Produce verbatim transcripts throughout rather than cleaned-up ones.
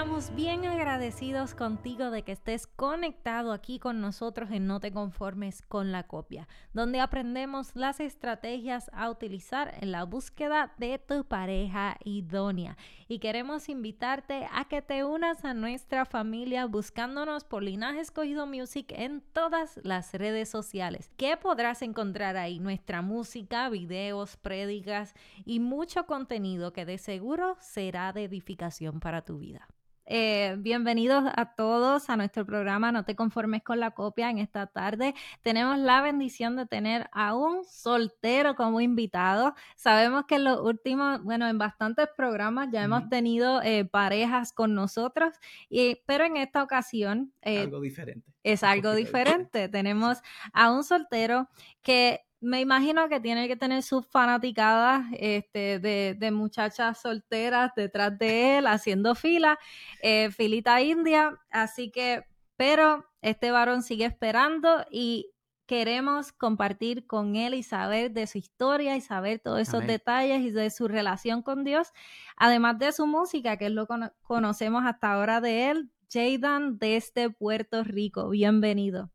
estamos bien agradecidos contigo de que estés conectado aquí con nosotros en No Te Conformes con la Copia, donde aprendemos las estrategias a utilizar en la búsqueda de tu pareja idónea. Y queremos invitarte a que te unas a nuestra familia buscándonos por Linaje Escogido Music en todas las redes sociales. ¿Qué podrás encontrar ahí? Nuestra música, videos, prédicas y mucho contenido que de seguro será de edificación para tu vida. Eh, bienvenidos a todos a nuestro programa No Te Conformes con la Copia. En esta tarde tenemos la bendición de tener a un soltero como invitado. Sabemos que en los últimos, bueno, en bastantes programas ya uh-huh. hemos tenido eh, parejas con nosotros, y, pero en esta ocasión... Eh, algo diferente. Es algo diferente. Tenemos a un soltero que... Me imagino que tiene que tener sus fanaticadas este, de, de muchachas solteras detrás de él, haciendo fila, eh, filita india, así que, pero este varón sigue esperando y queremos compartir con él y saber de su historia y saber todos esos Amén. detalles y de su relación con Dios, además de su música, que es lo que cono- conocemos hasta ahora de él, Jaydan desde Puerto Rico. Bienvenido.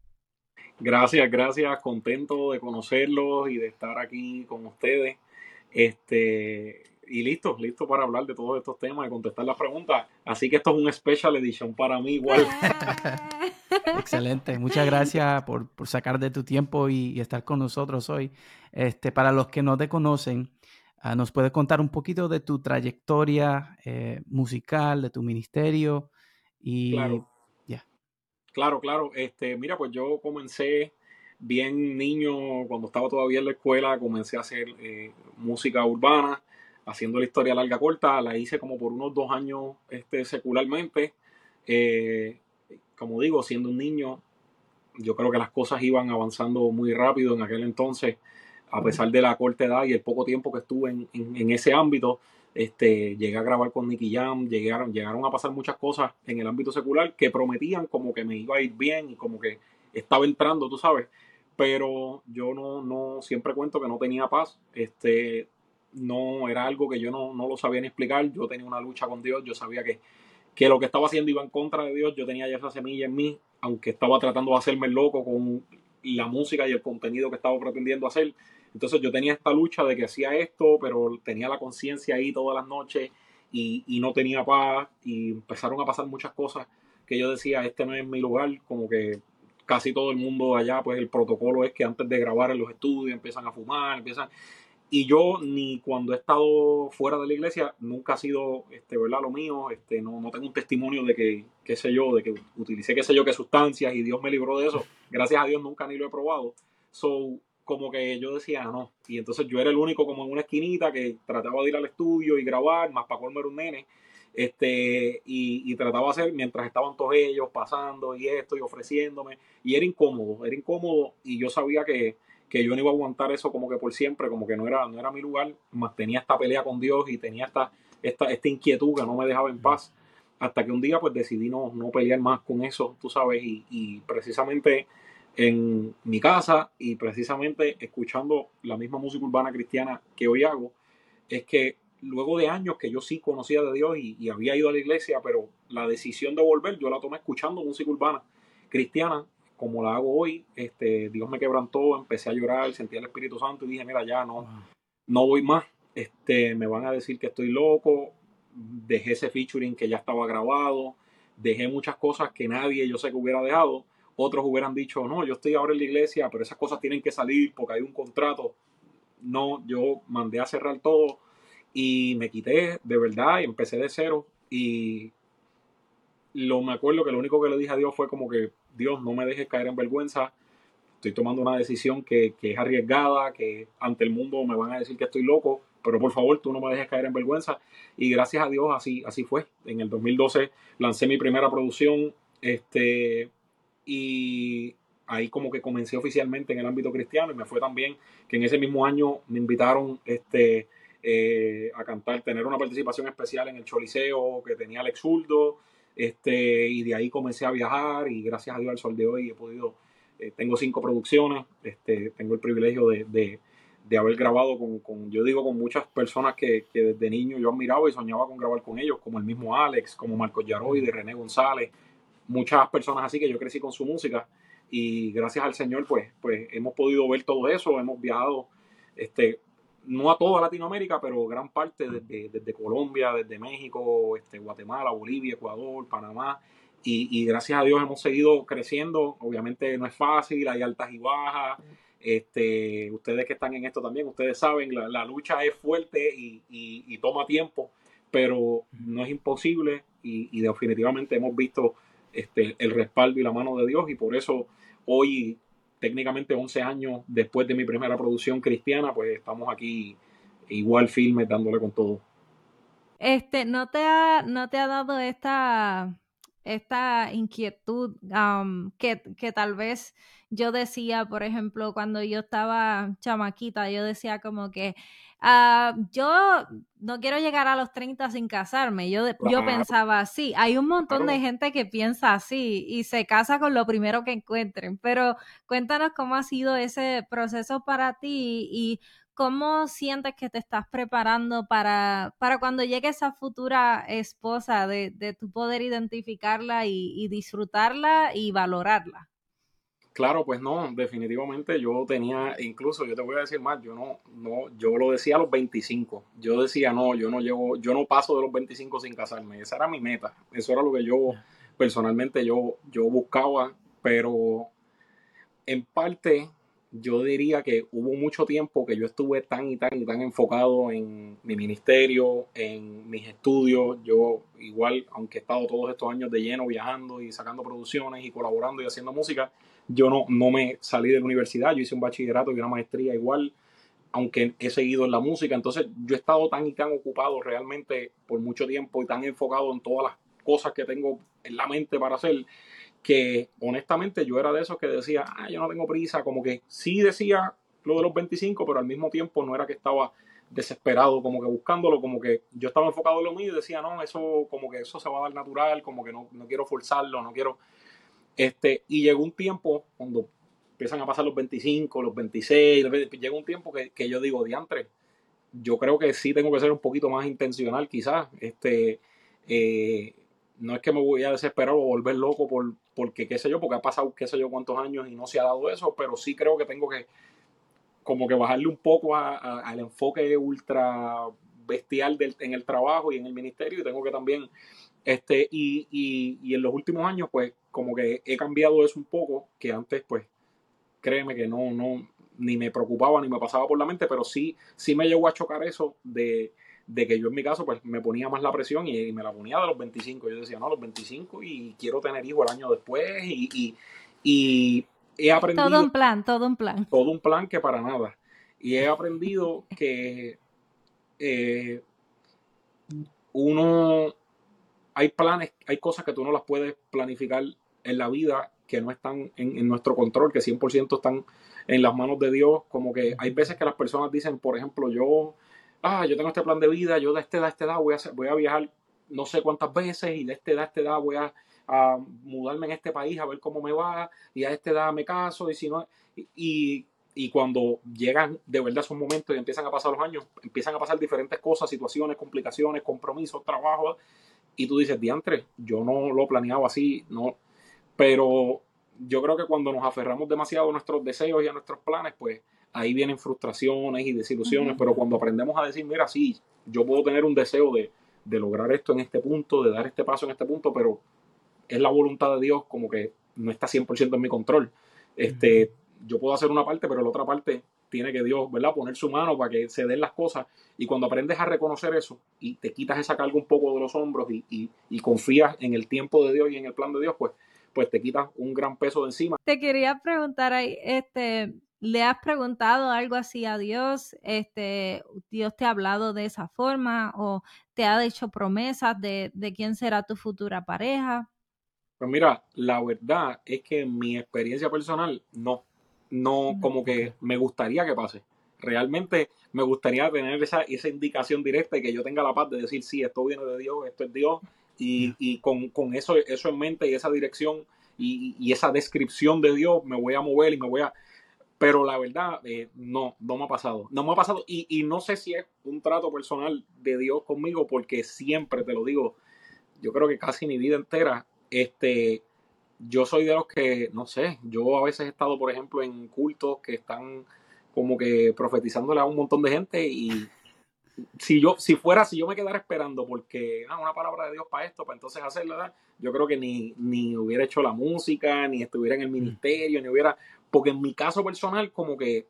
Gracias, gracias, contento de conocerlos y de estar aquí con ustedes, este, y listo, listo para hablar de todos estos temas y contestar las preguntas, así que esto es un special edition para mí igual. Excelente, muchas gracias por, por sacar de tu tiempo y, y estar con nosotros hoy. Este, para los que no te conocen, uh, ¿nos puedes contar un poquito de tu trayectoria eh, musical, de tu ministerio? Y... Claro. Claro, claro. Este, mira, pues yo comencé bien niño, cuando estaba todavía en la escuela, comencé a hacer eh, música urbana, haciendo la historia larga corta. La hice como por unos dos años este, secularmente. Eh, como digo, siendo un niño, yo creo que las cosas iban avanzando muy rápido en aquel entonces, a pesar de la corta edad y el poco tiempo que estuve en, en, en ese ámbito. Este, llegué a grabar con Nicky Jam, llegaron, llegaron a pasar muchas cosas en el ámbito secular que prometían como que me iba a ir bien y como que estaba entrando, tú sabes, pero yo no, no siempre cuento que no tenía paz, este, no era algo que yo no, no lo sabía ni explicar. Yo tenía una lucha con Dios, yo sabía que, que lo que estaba haciendo iba en contra de Dios, yo tenía ya esa semilla en mí, aunque estaba tratando de hacerme el loco con la música y el contenido que estaba pretendiendo hacer. Entonces yo tenía esta lucha de que hacía esto, pero tenía la conciencia ahí todas las noches y, y no tenía paz, y empezaron a pasar muchas cosas que yo decía, este no es mi lugar, como que casi todo el mundo allá, pues el protocolo es que antes de grabar en los estudios empiezan a fumar, empiezan... Y yo ni cuando he estado fuera de la iglesia, nunca ha sido, este, ¿verdad?, lo mío, este, no, no tengo un testimonio de que, qué sé yo, de que utilicé qué sé yo, qué sustancias y Dios me libró de eso. Gracias a Dios nunca ni lo he probado. So, como que yo decía, no. Y entonces yo era el único como en una esquinita que trataba de ir al estudio y grabar, más para colmo era un nene, este, y, y trataba de hacer mientras estaban todos ellos pasando y esto y ofreciéndome. Y era incómodo, era incómodo y yo sabía que, que yo no iba a aguantar eso como que por siempre, como que no era, no era mi lugar, más tenía esta pelea con Dios y tenía esta, esta, esta inquietud que no me dejaba en paz. Hasta que un día pues decidí no, no pelear más con eso, tú sabes, y, y precisamente... en mi casa y precisamente escuchando la misma música urbana cristiana que hoy hago, es que luego de años que yo sí conocía de Dios y, y había ido a la iglesia, pero la decisión de volver yo la tomé escuchando música urbana cristiana como la hago hoy. Este, Dios me quebrantó, empecé a llorar, sentí el Espíritu Santo y dije, mira, ya no, no voy más, este, me van a decir que estoy loco. Dejé ese featuring que ya estaba grabado, dejé muchas cosas que nadie yo sé que hubiera dejado. Otros hubieran dicho, no, yo estoy ahora en la iglesia, pero esas cosas tienen que salir porque hay un contrato. No, yo mandé a cerrar todo y me quité de verdad y empecé de cero. Y lo, me acuerdo que lo único que le dije a Dios fue como que, Dios, no me dejes caer en vergüenza. Estoy tomando una decisión que, que es arriesgada, que ante el mundo me van a decir que estoy loco, pero por favor, tú no me dejes caer en vergüenza. Y gracias a Dios, así, así fue. En el dos mil doce lancé mi primera producción, este... y ahí como que comencé oficialmente en el ámbito cristiano y me fue tan bien que en ese mismo año me invitaron este, eh, a cantar, tener una participación especial en el Choliseo que tenía Alex Zurdo, este, y de ahí comencé a viajar y gracias a Dios al sol de hoy he podido, eh, tengo cinco producciones, este, tengo el privilegio de, de, de haber grabado con, con, yo digo, con muchas personas que, que desde niño yo admiraba y soñaba con grabar con ellos, como el mismo Alex, como Marcos Yaroy, de René González, muchas personas así que yo crecí con su música, y gracias al Señor pues, pues hemos podido ver todo eso, hemos viajado, este, no a toda Latinoamérica, pero gran parte, desde, desde Colombia, desde México, este, Guatemala, Bolivia, Ecuador, Panamá, y, y gracias a Dios hemos seguido creciendo. Obviamente no es fácil, hay altas y bajas. Este, ustedes que están en esto también, ustedes saben, la, la lucha es fuerte y, y, y toma tiempo, pero no es imposible, y, y definitivamente hemos visto este, el respaldo y la mano de Dios, y por eso hoy, técnicamente once años después de mi primera producción cristiana, pues estamos aquí igual firmes dándole con todo. Este, ¿no te ha, no te ha dado esta... esta inquietud um, que, que tal vez yo decía, por ejemplo, cuando yo estaba chamaquita, yo decía como que uh, yo no quiero llegar a los treinta sin casarme? Yo, claro. yo pensaba así. Hay un montón claro. de gente que piensa así y se casa con lo primero que encuentren, pero cuéntanos cómo ha sido ese proceso para ti y ¿cómo sientes que te estás preparando para, para cuando llegue esa futura esposa, de, de tu poder identificarla y, y disfrutarla y valorarla? Claro, pues no, definitivamente yo tenía, incluso yo te voy a decir más, yo no, no, yo lo decía a los veinticinco, yo decía no, yo no llevo, yo no paso de los veinticinco sin casarme, esa era mi meta, eso era lo que yo personalmente yo, yo buscaba, pero en parte yo diría que hubo mucho tiempo que yo estuve tan y tan y tan enfocado en mi ministerio, en mis estudios. Yo igual, aunque he estado todos estos años de lleno viajando y sacando producciones y colaborando y haciendo música, yo no, no me salí de la universidad. Yo hice un bachillerato y una maestría igual, aunque he seguido en la música. Entonces yo he estado tan y tan ocupado realmente por mucho tiempo y tan enfocado en todas las cosas que tengo en la mente para hacer, que honestamente yo era de esos que decía, ah, yo no tengo prisa, como que sí decía lo de los veinticinco, pero al mismo tiempo no era que estaba desesperado, como que buscándolo, como que yo estaba enfocado en lo mío y decía, no, eso como que eso se va a dar natural, como que no, no quiero forzarlo, no quiero... este Y llegó un tiempo, cuando empiezan a pasar los veinticinco, los veintiséis, llega un tiempo que, que yo digo, diantre, yo creo que sí tengo que ser un poquito más intencional quizás, este... Eh, no es que me voy a desesperar o volver loco por, porque qué sé yo, porque ha pasado qué sé yo cuántos años y no se ha dado eso, pero sí creo que tengo que como que bajarle un poco a, a, al enfoque ultra bestial del, en el trabajo y en el ministerio, y tengo que también, este, y, y, y en los últimos años pues como que he cambiado eso un poco, que antes pues créeme que no, no, ni me preocupaba ni me pasaba por la mente, pero sí, sí me llegó a chocar eso de... de que yo en mi caso pues me ponía más la presión y, y me la ponía de los veinticinco. Yo decía, no, los veinticinco y quiero tener hijos el año después y, y, y he aprendido... Todo un plan, todo un plan. Todo un plan que para nada. Y he aprendido que eh, uno... Hay planes, hay cosas que tú no las puedes planificar en la vida que no están en, en nuestro control, que cien por ciento están en las manos de Dios. Como que hay veces que las personas dicen, por ejemplo, yo... ah, yo tengo este plan de vida, yo de esta edad a esta edad voy a, voy a viajar no sé cuántas veces y de esta edad a esta edad voy a, a mudarme en este país a ver cómo me va y a esta edad me caso y si no... Y, y cuando llegan de verdad esos momentos y empiezan a pasar los años, empiezan a pasar diferentes cosas, situaciones, complicaciones, compromisos, trabajos, y tú dices, diantre, yo no lo planeaba así, no, pero yo creo que cuando nos aferramos demasiado a nuestros deseos y a nuestros planes, pues ahí vienen frustraciones y desilusiones, uh-huh. pero cuando aprendemos a decir, mira, sí, yo puedo tener un deseo de, de lograr esto en este punto, de dar este paso en este punto, pero es la voluntad de Dios, como que no está cien por ciento en mi control. Este, uh-huh. Yo puedo hacer una parte, pero la otra parte tiene que Dios, ¿verdad?, poner su mano para que se den las cosas. Y cuando aprendes a reconocer eso y te quitas esa carga un poco de los hombros y, y, y confías en el tiempo de Dios y en el plan de Dios, pues, pues te quitas un gran peso de encima. Te quería preguntar ahí, este... ¿le has preguntado algo así a Dios? Este, ¿Dios te ha hablado de esa forma o te ha hecho promesas de, de quién será tu futura pareja? Pues mira, la verdad es que en mi experiencia personal, no. No, como que me gustaría que pase. Realmente me gustaría tener esa, esa indicación directa y que yo tenga la paz de decir, sí, esto viene de Dios, esto es Dios. Y, y con, con eso, eso en mente y esa dirección y, y esa descripción de Dios me voy a mover y me voy a... Pero la verdad, eh, no, no me ha pasado. No me ha pasado y, y no sé si es un trato personal de Dios conmigo, porque siempre te lo digo, yo creo que casi mi vida entera, este, yo soy de los que, no sé, yo a veces he estado, por ejemplo, en cultos que están como que profetizándole a un montón de gente y si yo, si fuera, si yo me quedara esperando porque ah, una palabra de Dios para esto, para entonces hacerlo, ¿verdad? Yo creo que ni, ni hubiera hecho la música, ni estuviera en el ministerio, ni hubiera... Porque en mi caso personal, como que,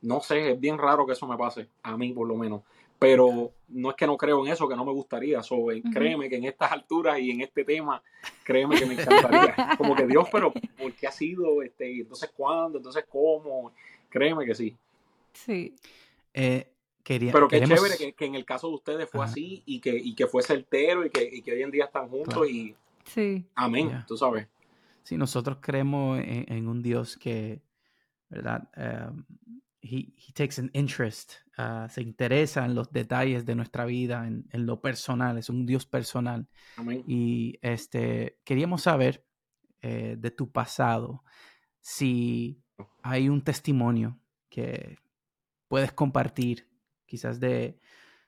no sé, es bien raro que eso me pase, a mí por lo menos. Pero no es que no creo en eso, que no me gustaría. So, uh-huh. Créeme que en estas alturas y en este tema, créeme que me encantaría. Como que Dios, pero ¿por qué ha sido? Este, entonces, ¿cuándo? Entonces, ¿cómo? Créeme que sí. Sí. Eh, quería, pero qué queremos... chévere que, que en el caso de ustedes fue uh-huh. así y que, y que fue certero y que, y que hoy en día están juntos claro. y sí. amén, yeah. tú sabes. Sí, nosotros creemos en, en un Dios que, ¿verdad? Um, he, he takes an interest, uh, se interesa en los detalles de nuestra vida, en, en lo personal, es un Dios personal. Amén. Y este, queríamos saber eh, de tu pasado, si hay un testimonio que puedes compartir, quizás de,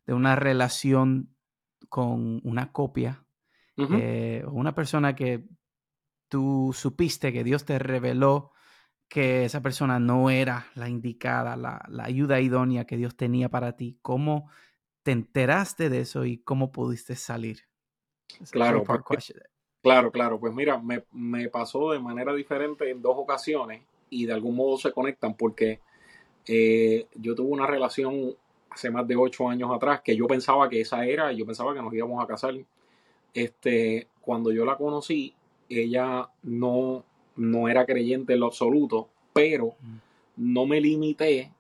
de una relación con una copia, uh-huh. eh, o una persona que... tú supiste que Dios te reveló que esa persona no era la indicada, la, la ayuda idónea que Dios tenía para ti. ¿Cómo te enteraste de eso y cómo pudiste salir? Claro, porque, claro, claro. Pues mira, me, me pasó de manera diferente en dos ocasiones y de algún modo se conectan porque eh, yo tuve una relación hace más de ocho años atrás que yo pensaba que esa era, yo pensaba que nos íbamos a casar. Este, cuando yo la conocí, ella no, no era creyente en lo absoluto, pero no me limité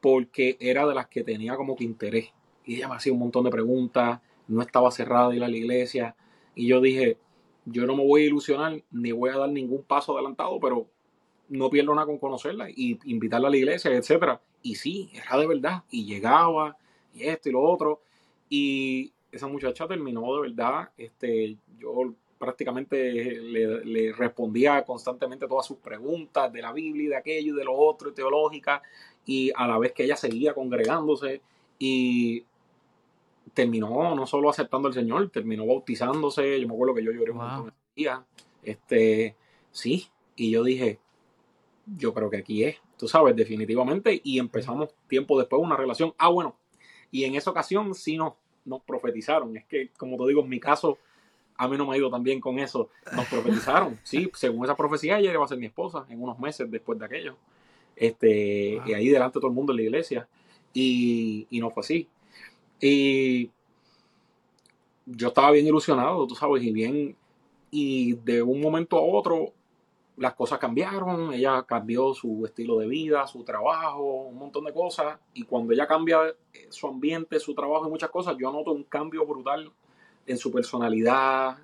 porque era de las que tenía como que interés. Y ella me hacía un montón de preguntas, no estaba cerrada de ir a la iglesia. Y yo dije, yo no me voy a ilusionar, ni voy a dar ningún paso adelantado, pero no pierdo nada con conocerla y invitarla a la iglesia, etcétera. Y sí, era de verdad. Y llegaba, y esto y lo otro. Y esa muchacha terminó de verdad, este, yo... prácticamente le, le respondía constantemente todas sus preguntas de la Biblia, de aquello y de lo otro, y teológica, y a la vez que ella seguía congregándose y terminó no solo aceptando al Señor, terminó bautizándose. Yo me acuerdo que yo lloré wow. un montón de días. Este, sí, y yo dije, yo creo que aquí es, tú sabes, definitivamente, y empezamos tiempo después una relación. Ah, bueno, y en esa ocasión sí nos, nos profetizaron. Es que, como te digo, en mi caso... a mí no me ha ido tan bien con eso. Nos profetizaron. Sí, según esa profecía, ella iba a ser mi esposa en unos meses después de aquello. Este, wow. Y ahí delante todo el mundo en la iglesia. Y, y no fue así. Y yo estaba bien ilusionado, tú sabes, y bien. Y de un momento a otro, las cosas cambiaron. Ella cambió su estilo de vida, su trabajo, un montón de cosas. Y cuando ella cambia su ambiente, su trabajo y muchas cosas, yo noto un cambio brutal en su personalidad,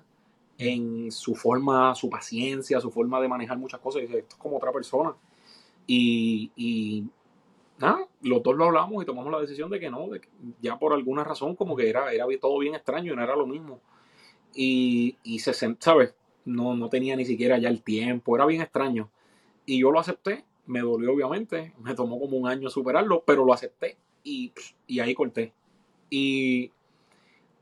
en su forma, su paciencia, su forma de manejar muchas cosas. Dice, esto es como otra persona. Y, y nada, los dos lo hablamos y tomamos la decisión de que no, de que ya por alguna razón como que era, era todo bien extraño y no era lo mismo. Y, y se, ¿sabes? No, no tenía ni siquiera ya el tiempo, era bien extraño. Y yo lo acepté, me dolió obviamente, me tomó como un año superarlo, pero lo acepté y, y ahí corté. Y...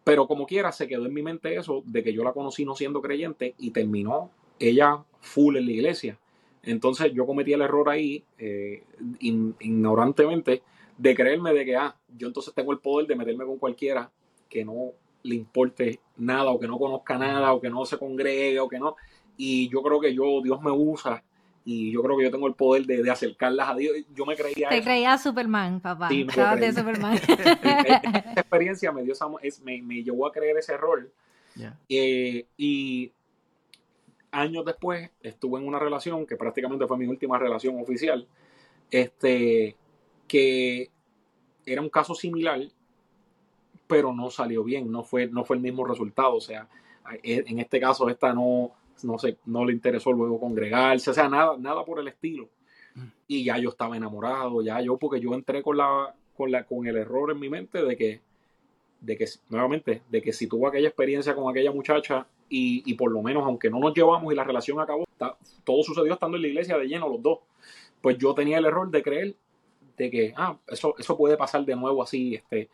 pero como quiera, se quedó en mi mente eso de que yo la conocí no siendo creyente y terminó ella full en la iglesia. Entonces yo cometí el error ahí, eh, in, ignorantemente, de creerme de que, ah, yo entonces tengo el poder de meterme con cualquiera que no le importe nada o que no conozca nada o que no se congregue o que no. Y yo creo que yo, Dios me usa y yo creo que yo tengo el poder de, de acercarlas a Dios. Yo me creía... Te creías Superman, papá. Sí, me creía. De Superman. Esta experiencia me dio esa, es, me, me llevó a creer ese error. Yeah. Eh, y años después estuve en una relación que prácticamente fue mi última relación oficial, este, que era un caso similar, pero no salió bien. No fue, no fue el mismo resultado. O sea, en este caso esta no... No sé, no le interesó luego congregarse, o sea, nada, nada por el estilo. Y ya yo estaba enamorado, ya yo, porque yo entré con la, con la, con el error en mi mente de que, de que, nuevamente, de que si tuvo aquella experiencia con aquella muchacha y, y por lo menos, aunque no nos llevamos y la relación acabó, está, todo sucedió estando en la iglesia de lleno los dos. pues yo tenía el error de creer de que, ah, eso, eso puede pasar de nuevo así, este,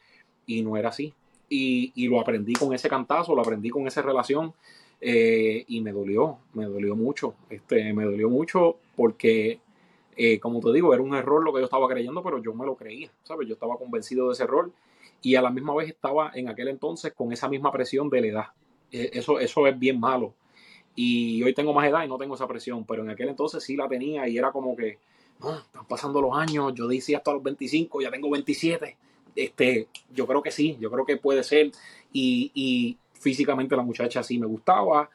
y no era así. Y, y lo aprendí con ese cantazo, lo aprendí con esa relación, eh, y me dolió, me dolió mucho, este, me dolió mucho porque, eh, como te digo, era un error lo que yo estaba creyendo, pero yo me lo creía, ¿sabes? Yo estaba convencido de ese error y a la misma vez estaba en aquel entonces con esa misma presión de la edad. Eh, eso, eso es bien malo. Y hoy tengo más edad y no tengo esa presión, pero en aquel entonces sí la tenía y era como que, no, están pasando los años, yo decía hasta los veinticinco, ya tengo veintisiete. Este, yo creo que sí, yo creo que puede ser. Y, y físicamente la muchacha sí me gustaba.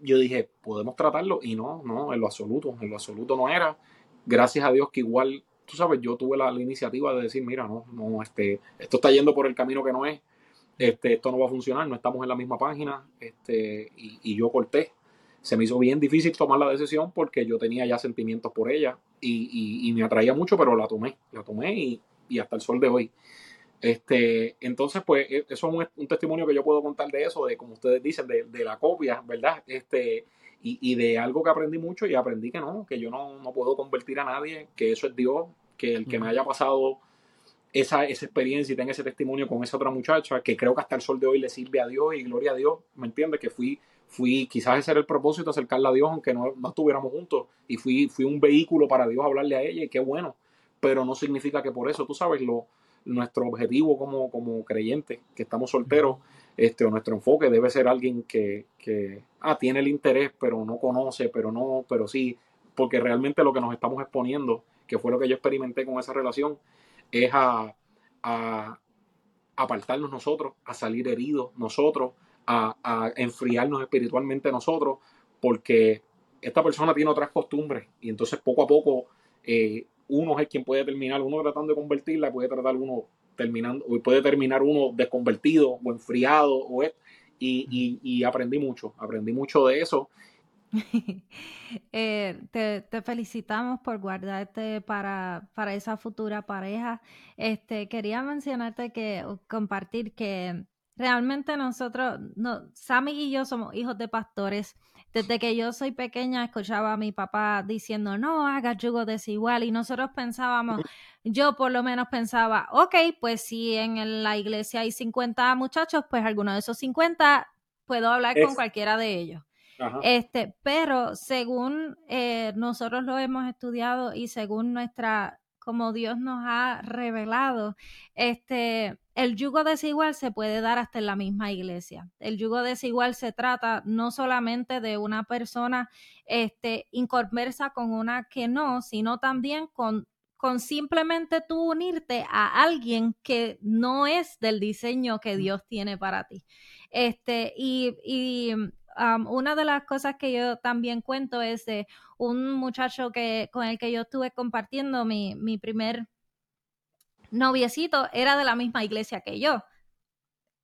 Yo dije, podemos tratarlo. Y no, no, en lo absoluto, en lo absoluto no era. Gracias a Dios que igual, tú sabes, yo tuve la, la iniciativa de decir, mira, no, no, este, esto está yendo por el camino que no es. Este, esto no va a funcionar, no estamos en la misma página. Este, y, y yo corté. Se me hizo bien difícil tomar la decisión porque yo tenía ya sentimientos por ella y, y, y me atraía mucho, pero la tomé, la tomé y, y hasta el sol de hoy. Este, entonces, pues, eso es un, un testimonio que yo puedo contar de eso, de como ustedes dicen, de, de la copia, ¿verdad? Este, y, y de algo que aprendí mucho y aprendí que no, que yo no, no puedo convertir a nadie, que eso es Dios, que el que me haya pasado esa, esa experiencia y tenga ese testimonio con esa otra muchacha, que creo que hasta el sol de hoy le sirve a Dios y gloria a Dios, ¿me entiendes? Que fui, fui quizás ese era el propósito, acercarla a Dios, aunque no, no estuviéramos juntos, y fui, fui un vehículo para Dios hablarle a ella, y qué bueno, pero no significa que por eso, tú sabes, lo, nuestro objetivo como, como creyentes, que estamos solteros, este, o nuestro enfoque debe ser alguien que, que ah, tiene el interés, pero no conoce, pero no, pero sí, porque realmente lo que nos estamos exponiendo, que fue lo que yo experimenté con esa relación, es a, a apartarnos nosotros, a salir heridos nosotros, a, a enfriarnos espiritualmente nosotros, porque esta persona tiene otras costumbres, y entonces poco a poco eh, uno es quien puede terminar, uno tratando de convertirla, puede tratar uno terminando, puede terminar uno desconvertido o enfriado, o es, y, y, y aprendí mucho, aprendí mucho de eso. eh, te, te felicitamos por guardarte para, para esa futura pareja. Este, quería mencionarte que, compartir que realmente nosotros, no, Sammy y yo somos hijos de pastores. Desde que yo soy pequeña escuchaba a mi papá diciendo, no hagas yugo desigual, y nosotros pensábamos, yo por lo menos pensaba, ok, pues si en la iglesia hay cincuenta muchachos, pues alguno de esos cincuenta puedo hablar es... con cualquiera de ellos. Ajá. Este, pero según eh, nosotros lo hemos estudiado y según nuestra, como Dios nos ha revelado, este, el yugo desigual se puede dar hasta en la misma iglesia. El yugo desigual se trata no solamente de una persona este, inconversa con una que no, sino también con, con simplemente tú unirte a alguien que no es del diseño que Dios tiene para ti. Este, y... y Um, una de las cosas que yo también cuento es de un muchacho que, con el que yo estuve compartiendo, mi, mi primer noviecito era de la misma iglesia que yo.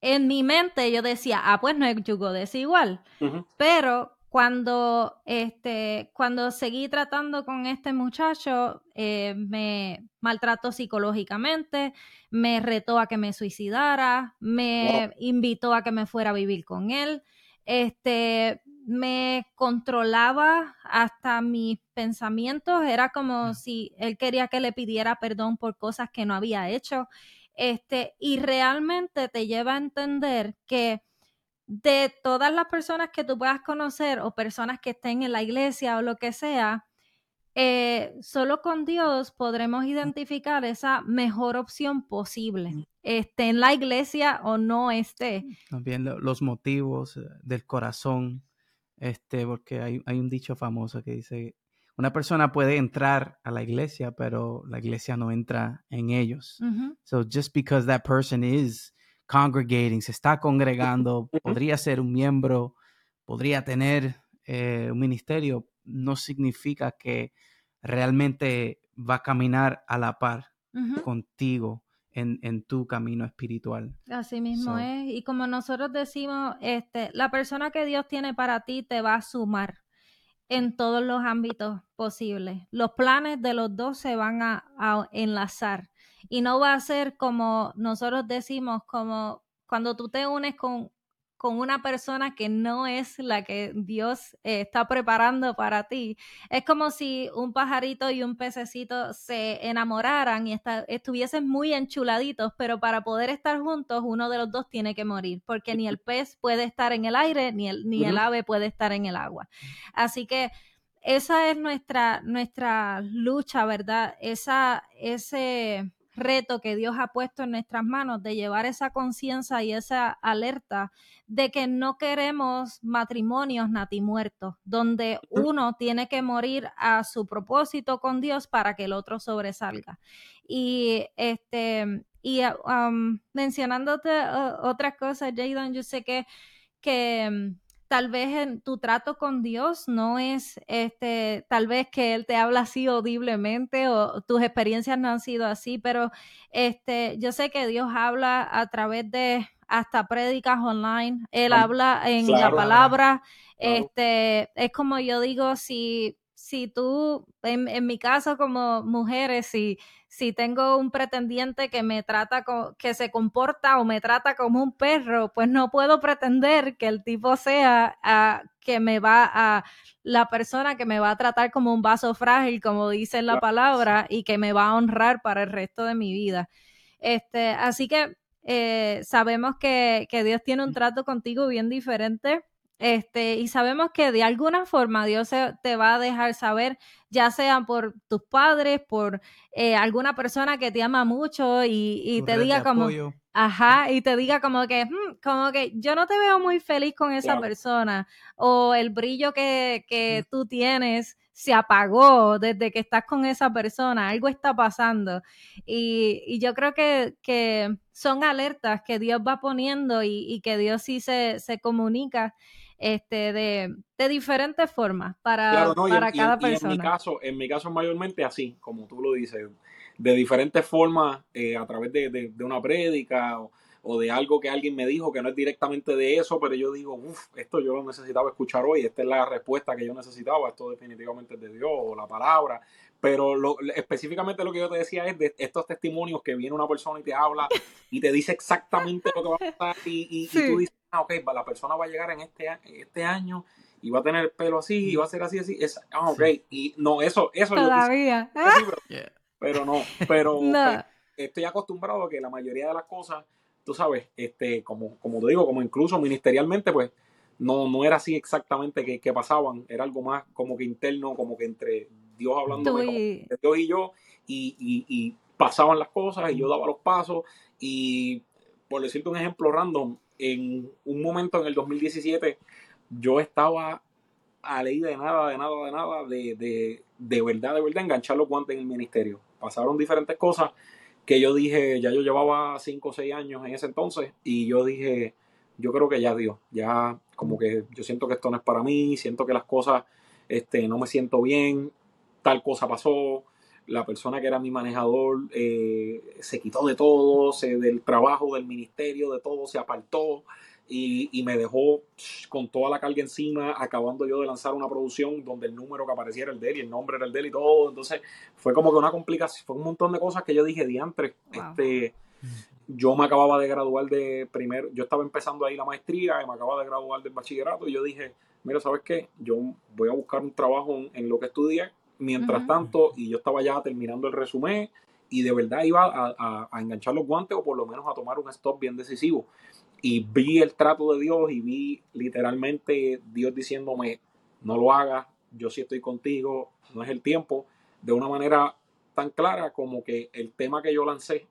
En mi mente yo decía, ah, pues no es yugo desigual. Uh-huh. Pero cuando, este, cuando seguí tratando con este muchacho, eh, me maltrató psicológicamente, me retó a que me suicidara, me wow. invitó a que me fuera a vivir con él. Este, me controlaba hasta mis pensamientos, era como si él quería que le pidiera perdón por cosas que no había hecho, este, y realmente te lleva a entender que de todas las personas que tú puedas conocer o personas que estén en la iglesia o lo que sea, eh, solo con Dios podremos identificar esa mejor opción posible, esté en la iglesia o no esté. También los motivos del corazón, este, porque hay, hay un dicho famoso que dice, una persona puede entrar a la iglesia, pero la iglesia no entra en ellos. Uh-huh. So just because that person is congregating, se está congregando, uh-huh. podría ser un miembro, podría tener eh, un ministerio, no significa que realmente va a caminar a la par uh-huh. contigo en, en tu camino espiritual. Así mismo so. es. Y como nosotros decimos, este, la persona que Dios tiene para ti te va a sumar en todos los ámbitos posibles. Los planes de los dos se van a, a enlazar. Y no va a ser como nosotros decimos, como cuando tú te unes con con una persona que no es la que Dios eh, está preparando para ti. Es como si un pajarito y un pececito se enamoraran y está, estuviesen muy enchuladitos, pero para poder estar juntos uno de los dos tiene que morir, porque ni el pez puede estar en el aire, ni el, ni el ave puede estar en el agua. Así que esa es nuestra, nuestra lucha, ¿verdad? Esa, ese reto que Dios ha puesto en nuestras manos de llevar esa conciencia y esa alerta de que no queremos matrimonios natimuertos, donde uno tiene que morir a su propósito con Dios para que el otro sobresalga. Y este y um, mencionándote uh, otras cosas, Jaydan, yo sé que, que tal vez en tu trato con Dios no es, este, tal vez que Él te habla así audiblemente o tus experiencias no han sido así, pero este, yo sé que Dios habla a través de hasta prédicas online, Él ah, habla en claro, la palabra, claro. Este, es como yo digo, si, si tú, en, en mi caso como mujeres, si... si tengo un pretendiente que me trata, co- que se comporta o me trata como un perro, pues no puedo pretender que el tipo sea a, que me va a, la persona que me va a tratar como un vaso frágil, como dice la palabra, y que me va a honrar para el resto de mi vida. Este, así que eh, sabemos que, que Dios tiene un trato contigo bien diferente. Este, y sabemos que de alguna forma Dios se, te va a dejar saber, ya sea por tus padres, por eh, alguna persona que te ama mucho y, y te diga como, apoyo. ajá, y te diga como que, hmm, como que yo no te veo muy feliz con esa claro. persona, o el brillo que, que mm. tú tienes se apagó desde que estás con esa persona, algo está pasando. Y, y yo creo que, que son alertas que Dios va poniendo y, y que Dios sí se, se comunica. Este, de, de diferentes formas para, claro, no, para en, cada y, persona. Y en mi caso, en mi caso mayormente así, como tú lo dices, de diferentes formas, eh, a través de, de, de una prédica o, o de algo que alguien me dijo que no es directamente de eso, pero yo digo, uff, esto yo lo necesitaba escuchar hoy, esta es la respuesta que yo necesitaba, esto definitivamente es de Dios o la palabra. Pero lo, específicamente lo que yo te decía es de estos testimonios que viene una persona y te habla y te dice exactamente lo que va a pasar y, y, sí. y tú dices, ah, ok, la persona va a llegar en este, este año y va a tener el pelo así y va a ser así, así. Es, ah, ok, sí. y no, eso, eso todavía. Yo quise, sí, pero, yeah. pero no, pero no. Pues, estoy acostumbrado a que la mayoría de las cosas, tú sabes, este, como, como te digo, como incluso ministerialmente, pues, no, no era así exactamente que, que pasaban, era algo más como que interno, como que entre Dios hablando de Dios y yo, y, y, y pasaban las cosas y yo daba los pasos. Y por decirte un ejemplo random, en un momento en el dos mil diecisiete yo estaba a ley de nada, de nada, de nada, de, de, de verdad, de verdad, enganchar los guantes en el ministerio. Pasaron diferentes cosas que yo dije, ya yo llevaba cinco o seis años en ese entonces y yo dije, yo creo que ya Dios, ya como que yo siento que esto no es para mí, siento que las cosas, este, no me siento bien. Tal cosa pasó, la persona que era mi manejador eh, se quitó de todo, se, del trabajo, del ministerio, de todo, se apartó y, y me dejó con toda la carga encima, acabando yo de lanzar una producción donde el número que apareciera era el de él y el nombre era el de él y todo. Entonces fue como que una complicación, fue un montón de cosas que yo dije, diantre, wow. este, yo me acababa de graduar de primero, yo estaba empezando ahí la maestría, y me acababa de graduar del bachillerato y yo dije, mira, ¿sabes qué? Yo voy a buscar un trabajo en, en lo que estudié. Mientras tanto, y yo estaba ya terminando el resumen y de verdad iba a, a, a enganchar los guantes o por lo menos a tomar un stop bien decisivo. Y vi el trato de Dios y vi literalmente Dios diciéndome, no lo hagas, yo sí estoy contigo, no es el tiempo. De una manera tan clara como que el tema que yo lancé,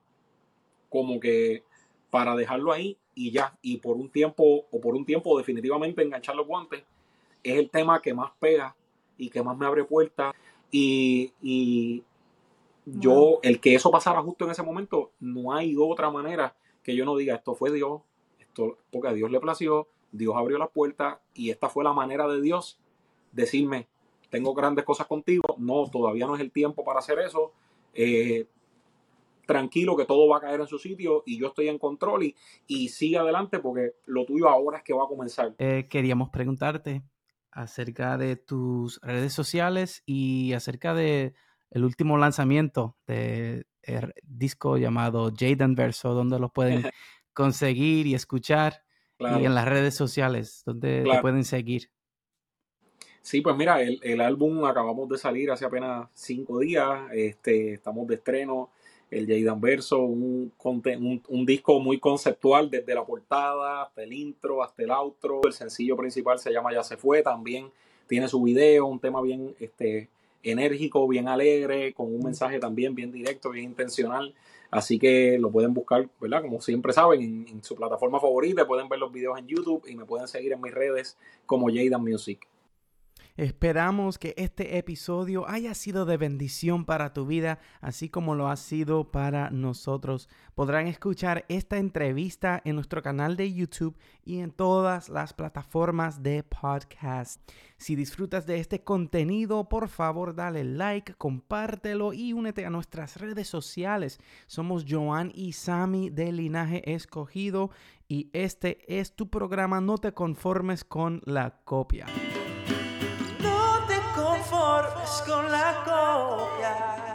como que para dejarlo ahí y ya. Y por un tiempo o por un tiempo definitivamente enganchar los guantes es el tema que más pega y que más me abre puertas. Y, y yo, wow. el que eso pasara justo en ese momento, no hay otra manera que yo no diga, esto fue Dios, esto porque a Dios le plació, Dios abrió las puertas y esta fue la manera de Dios decirme, tengo grandes cosas contigo, no, todavía no es el tiempo para hacer eso, eh, tranquilo que todo va a caer en su sitio y yo estoy en control y, y sigue adelante porque lo tuyo ahora es que va a comenzar. Eh, queríamos preguntarte acerca de tus redes sociales y acerca de el último lanzamiento de el disco llamado Jaydanverso, donde lo pueden conseguir y escuchar. claro. Y en las redes sociales, donde claro. te pueden seguir. Sí, pues mira, el, el álbum acabamos de salir hace apenas cinco días. Este, estamos de estreno. El Jaydanverso, un, un, un disco muy conceptual, desde la portada hasta el intro, hasta el outro. El sencillo principal se llama Ya se fue. También tiene su video, un tema bien este, enérgico, bien alegre, con un mensaje también bien directo, bien intencional. Así que lo pueden buscar, ¿verdad? Como siempre saben, en, en su plataforma favorita. Pueden ver los videos en YouTube y me pueden seguir en mis redes como Jaydan Music. Esperamos que este episodio haya sido de bendición para tu vida, así como lo ha sido para nosotros. Podrán escuchar esta entrevista en nuestro canal de YouTube y en todas las plataformas de podcast. Si disfrutas de este contenido, por favor dale like, compártelo y únete a nuestras redes sociales. Somos Joan y Sammy de Linaje Escogido y este es tu programa No te conformes con la copia. Con la copia.